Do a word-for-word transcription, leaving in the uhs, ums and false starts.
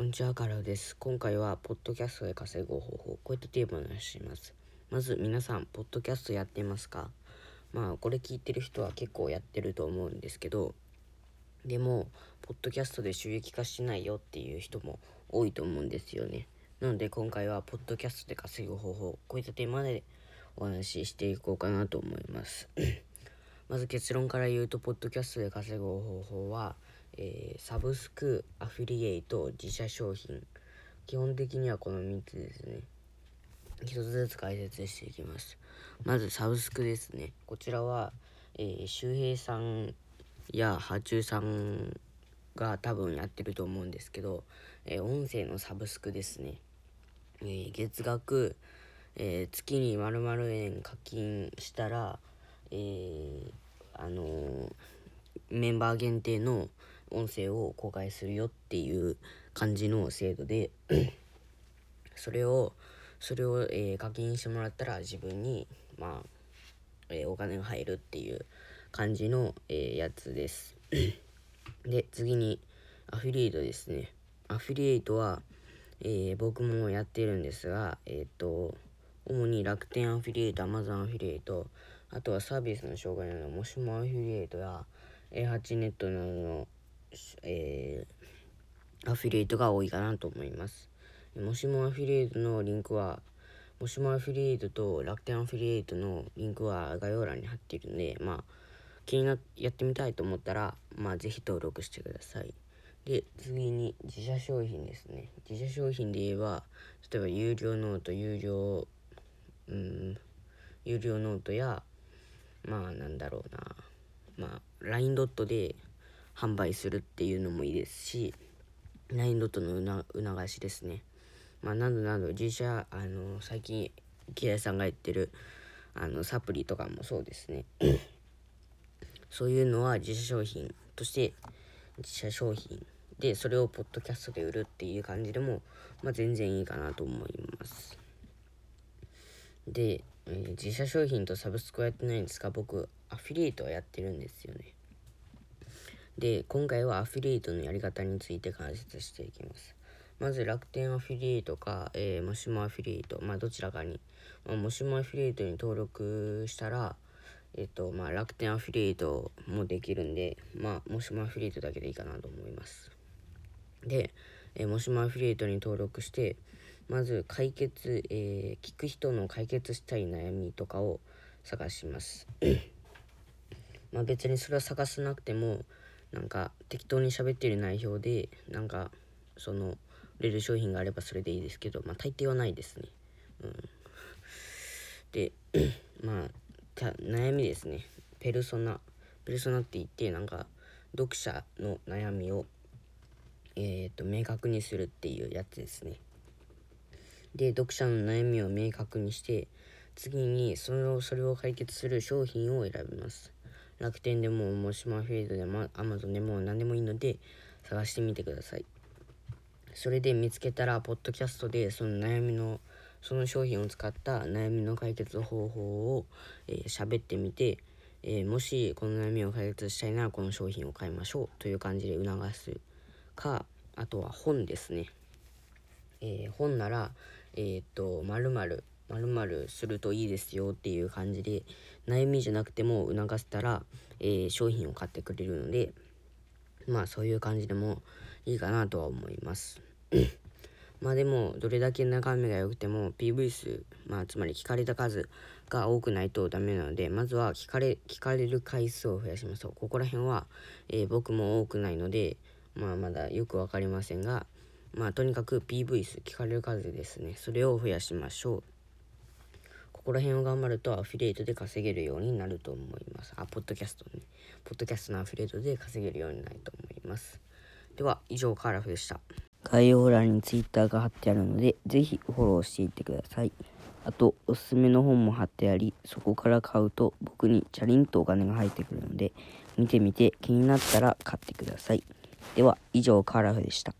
こんにちは、カラウです。今回は、ポッドキャストで稼ぐ方法、こういったテーマを話します。まず、皆さん、ポッドキャストやってますか？まあ、これ聞いてる人は結構やってると思うんですけど、でも、ポッドキャストで収益化しないよっていう人も多いと思うんですよね。なので、今回は、ポッドキャストで稼ぐ方法、こういったテーマでお話ししていこうかなと思います。まず、結論から言うと、ポッドキャストで稼ぐ方法は、えー、サブスク、アフィリエイト、自社商品、基本的にはこのみっつですね。一つずつ解説していきます。まずサブスクですね。こちらは、えー、周平さんや波中さんが多分やってると思うんですけど、えー、音声のサブスクですね。えー、月額、えー、月に〇〇円課金したら、えー、あのー、メンバー限定の音声を公開するよっていう感じの制度でそれをそれを、えー、課金してもらったら自分にまあ、えー、お金が入るっていう感じの、えー、やつですで、次にアフィリエイトですね。アフィリエイトは、えー、僕もやってるんですが、えっと主に楽天アフィリエイト、Amazon アフィリエイト、あとはサービスの障害などもしもアフィリエイトやエーはちネットなどの、えー、アフィリエイトが多いかなと思います。もしもアフィリエイトのリンクは、もしもアフィリエイトと楽天アフィリエイトのリンクは概要欄に貼っているので、まあ、気になってやってみたいと思ったら、まあ、ぜひ登録してください。で、次に自社商品ですね。自社商品で言えば、例えば有料ノート、有料、うん、有料ノートや、まあ、なんだろうな。まあ、ライン ドットで販売するっていうのもいいですし、 ライン ドットの促しですね。まあ、などなど自社、あの最近池田さんが言ってるあのサプリとかもそうですねそういうのは自社商品として自社商品でそれをポッドキャストで売るっていう感じでも、まあ、全然いいかなと思います。で、えー、自社商品とサブスクはやってないんですが、僕アフィリエイトはやってるんですよね。で、今回はアフィリエイトのやり方について解説していきます。まず楽天アフィリエイトか、えー、もしもアフィリエイト、まあ、どちらかに、まあ、もしもアフィリエイトに登録したら、えっとまあ、楽天アフィリエイトもできるんで、まあ、もしもアフィリエイトだけでいいかなと思います。で、えー、もしもアフィリエイトに登録して、まず解決、えー、聞く人の解決したい悩みとかを探します。まあ別にそれは探さなくても、なんか適当に喋っている内容で、なんかその売れる商品があればそれでいいですけど、まあ大抵はないですね。うん、で、まあた悩みですね。ペルソナ、ペルソナって言ってなんか読者の悩みをえっと明確にするっていうやつですね。で、読者の悩みを明確にして、次にそれを、それを解決する商品を選びます。楽天でももしもアフィリエイトでもアマゾンでも何でもいいので探してみてください。それで見つけたらポッドキャストでその悩みのその商品を使った悩みの解決方法を喋、えー、ってみて、えー、もしこの悩みを解決したいならこの商品を買いましょうという感じで促すか、あとは本ですね。えー、本ならえー、っと〇〇〇〇するといいですよっていう感じで悩みじゃなくても促したら、えー、商品を買ってくれるので、まあそういう感じでもいいかなとは思いますまあでもどれだけ中身が良くても ピーブイ 数、まあつまり聞かれた数が多くないとダメなので、まずは聞かれ聞かれる回数を増やします。ここら辺は、えー、僕も多くないので、まあまだよくわかりませんが、まあとにかく ピーブイ 数、聞かれる数ですね。それを増やしましょう。ここら辺を頑張るとアフィリエイトで稼げるようになると思います。あ、ポッドキャストね。ポッドキャストのアフィリエイトで稼げるようになると思います。では以上、カラフでした。概要欄に Twitter が貼ってあるので、ぜひフォローしていってください。あとおすすめの本も貼ってあり、そこから買うと僕にチャリンとお金が入ってくるので、見てみて気になったら買ってください。では以上、カラフでした。